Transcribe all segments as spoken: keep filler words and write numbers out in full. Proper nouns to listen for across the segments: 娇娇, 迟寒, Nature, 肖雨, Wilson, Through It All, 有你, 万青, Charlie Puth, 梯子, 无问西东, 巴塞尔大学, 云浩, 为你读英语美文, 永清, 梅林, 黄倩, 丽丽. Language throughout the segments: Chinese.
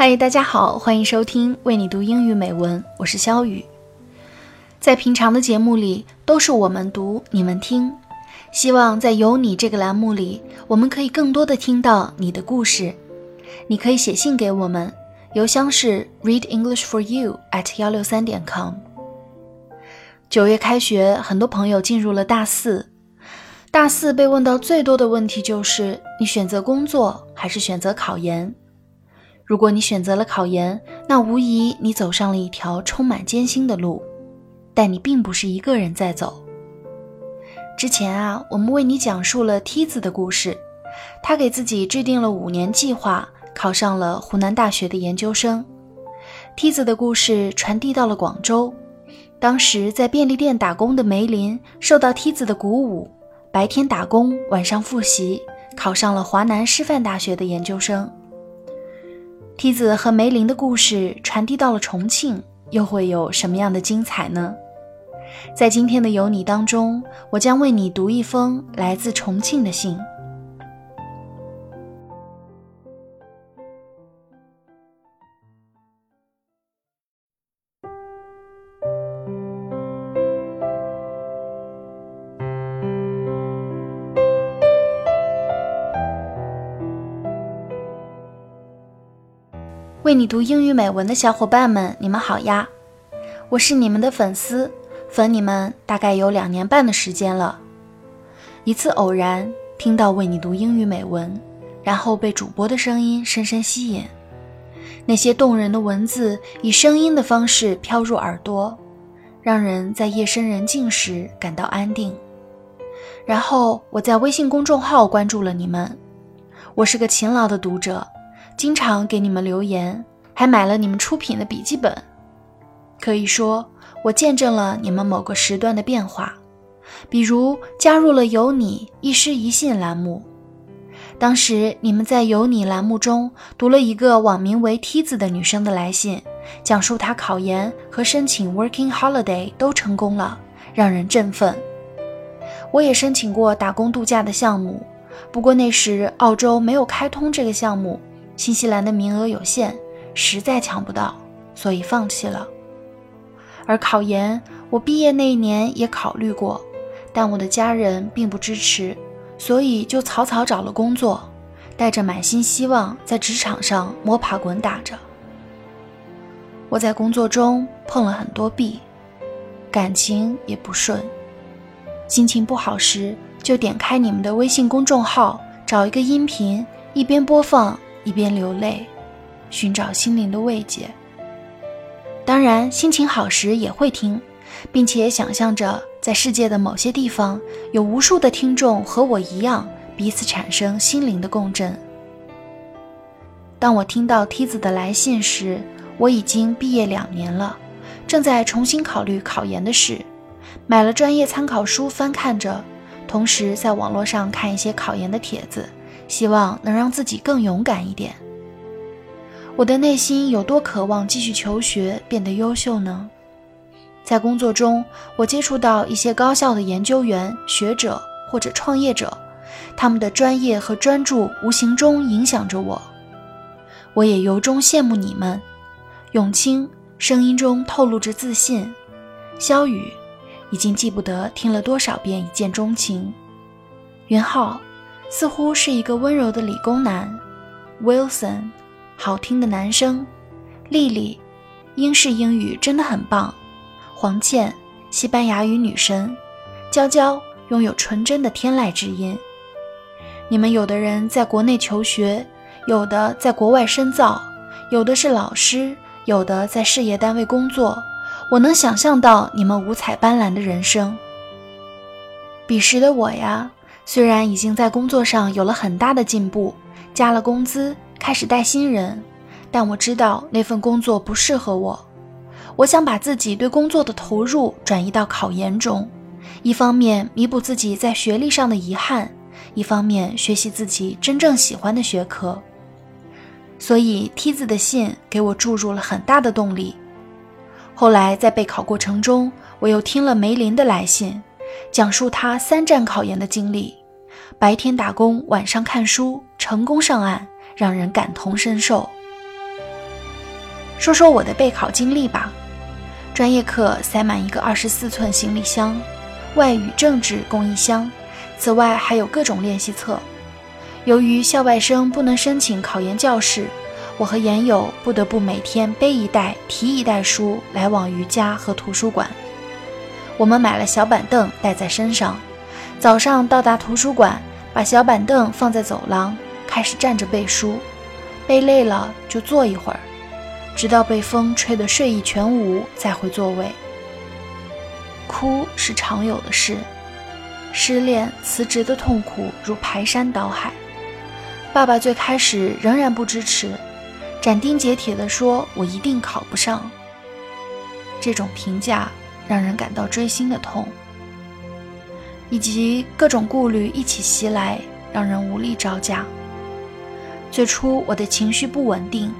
嗨，大家好，欢迎收听为你读英语美文，我是肖雨。在平常的节目里，都是我们读，你们听。希望在有你这个栏目里，我们可以更多的听到你的故事。你可以写信给我们，邮箱是 read english for you at one six three dot com。 九月开学，很多朋友进入了大四。大四被问到最多的问题就是，你选择工作还是选择考研？如果你选择了考研，那无疑你走上了一条充满艰辛的路，但你并不是一个人在走。之前啊，我们为你讲述了梯子的故事，他给自己制定了五年计划，考上了湖南大学的研究生。梯子的故事传递到了广州，当时在便利店打工的梅林受到梯子的鼓舞，白天打工，晚上复习，考上了华南师范大学的研究生。梯子和梅林的故事传递到了重庆，又会有什么样的精彩呢？在今天的有你当中，我将为你读一封来自重庆的信。为你读英语美文的小伙伴们，你们好呀，我是你们的粉丝，粉你们大概有两年半的时间了。一次偶然听到为你读英语美文，然后被主播的声音深深吸引，那些动人的文字以声音的方式飘入耳朵，让人在夜深人静时感到安定。然后我在微信公众号关注了你们，我是个勤劳的读者，经常给你们留言，还买了你们出品的笔记本。可以说，我见证了你们某个时段的变化，比如加入了有你一诗一信栏目。当时你们在有你栏目中读了一个网名为梯子的女生的来信，讲述她考研和申请 working holiday 都成功了，让人振奋。我也申请过打工度假的项目，不过那时澳洲没有开通这个项目，新西兰的名额有限，实在抢不到，所以放弃了。而考研，我毕业那一年也考虑过，但我的家人并不支持，所以就草草找了工作，带着满心希望在职场上摸爬滚打着。我在工作中碰了很多壁，感情也不顺。心情不好时，就点开你们的微信公众号，找一个音频，一边播放一边流泪，寻找心灵的慰藉。当然心情好时也会听，并且想象着在世界的某些地方有无数的听众和我一样，彼此产生心灵的共振。当我听到梯子的来信时，我已经毕业两年了，正在重新考虑考研的事，买了专业参考书翻看着，同时在网络上看一些考研的帖子，希望能让自己更勇敢一点。我的内心有多渴望继续求学，变得优秀呢？在工作中，我接触到一些高校的研究员、学者或者创业者，他们的专业和专注无形中影响着我。我也由衷羡慕你们。永清声音中透露着自信。肖雨已经记不得听了多少遍一见钟情。云浩似乎是一个温柔的理工男， Wilson 好听的男生，丽丽英式英语真的很棒，黄倩西班牙语女神，娇娇拥有纯真的天籁之音。你们有的人在国内求学，有的在国外深造，有的是老师，有的在事业单位工作，我能想象到你们五彩斑斓的人生。彼时的我呀，虽然已经在工作上有了很大的进步，加了工资，开始带新人，但我知道那份工作不适合我。我想把自己对工作的投入转移到考研中，一方面弥补自己在学历上的遗憾，一方面学习自己真正喜欢的学科。所以梯子的信给我注入了很大的动力。后来在备考过程中，我又听了梅林的来信，讲述他三战考研的经历，白天打工，晚上看书，成功上岸，让人感同身受。说说我的备考经历吧。专业课塞满一个二十四寸行李箱，外语政治共一箱，此外还有各种练习册。由于校外生不能申请考研教室，我和研友不得不每天背一袋提一袋书来往瑜伽和图书馆。我们买了小板凳带在身上，早上到达图书馆，把小板凳放在走廊，开始站着背书，背累了就坐一会儿，直到被风吹得睡意全无再回座位。哭是常有的事，失恋辞职的痛苦如排山倒海。爸爸最开始仍然不支持，斩钉截铁地说我一定考不上。这种评价让人感到锥心的痛，以及各种顾虑一起袭来，让人无力招架。最初我的情绪不稳定，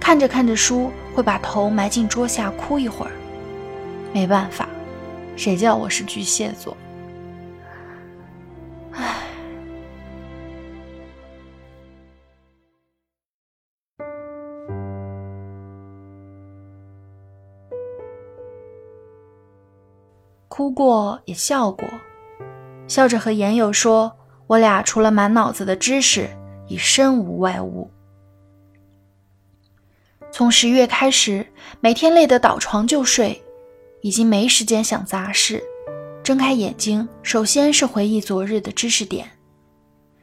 看着看着书会把头埋进桌下哭一会儿。没办法，谁叫我是巨蟹座。唉，哭过也笑过，笑着和研友说我俩除了满脑子的知识已身无外物。从十月开始，每天累得倒床就睡，已经没时间想杂事。睁开眼睛，首先是回忆昨日的知识点。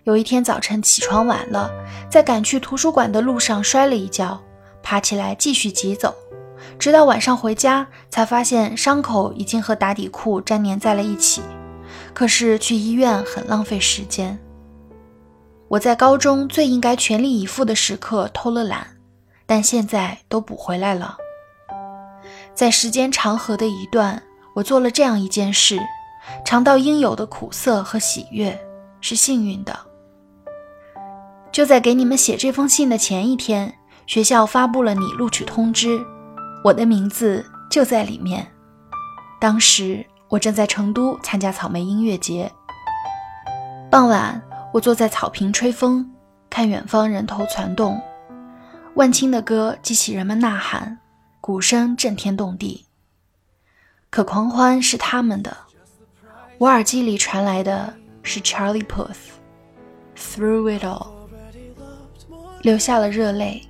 有一天早晨起床晚了，在赶去图书馆的路上摔了一跤，爬起来继续疾走，直到晚上回家才发现伤口已经和打底裤粘黏在了一起。可是去医院很浪费时间。我在高中最应该全力以赴的时刻偷了懒，但现在都补回来了。在时间长河的一段，我做了这样一件事，尝到应有的苦涩和喜悦，是幸运的。就在给你们写这封信的前一天，学校发布了你录取通知，我的名字就在里面。当时我正在成都参加草莓音乐节。傍晚，我坐在草坪吹风，看远方人头攒动。万青的歌激起人们呐喊，鼓声震天动地。可狂欢是他们的，我耳机里传来的是 Charlie Puth Through It All， 流下了热泪。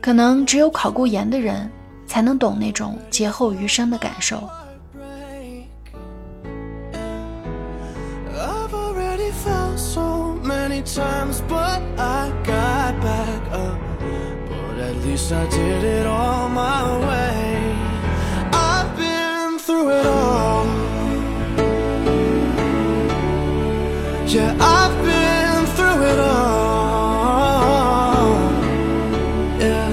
可能只有考过研的人才能懂那种劫后余生的感受。At least I did it all my way. I've been through it all. Yeah, I've been through it all. Yeah,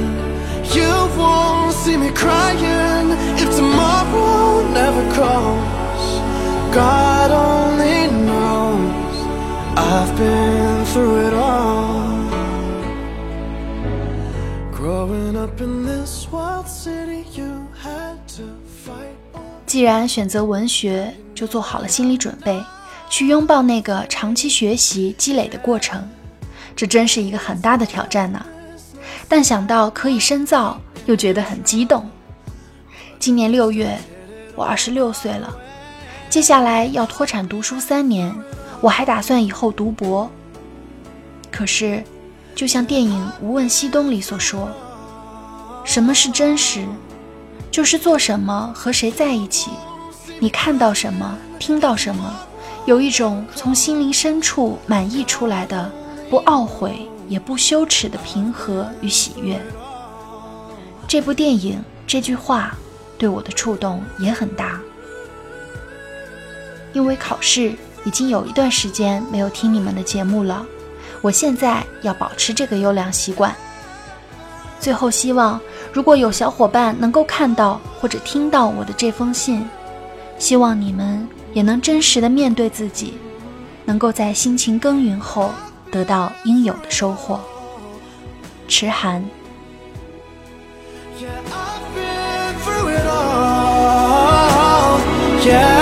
you won't see me crying if tomorrow never comes. God only knows I've been through it all.既然选择文学，就做好了心理准备，去拥抱那个长期学习积累的过程。这真是一个很大的挑战呢、啊。但想到可以深造，又觉得很激动。今年六月，我二十六岁了，接下来要脱产读书三年，我还打算以后读博。可是就像电影《无问西东》里所说，什么是真实？就是做什么和谁在一起，你看到什么，听到什么，有一种从心灵深处满溢出来的不懊悔也不羞耻的平和与喜悦。这部电影，这句话对我的触动也很大。因为考试，已经有一段时间没有听你们的节目了，我现在要保持这个优良习惯。最后希望如果有小伙伴能够看到或者听到我的这封信，希望你们也能真实的面对自己，能够在辛勤耕耘后得到应有的收获。迟寒。Yeah,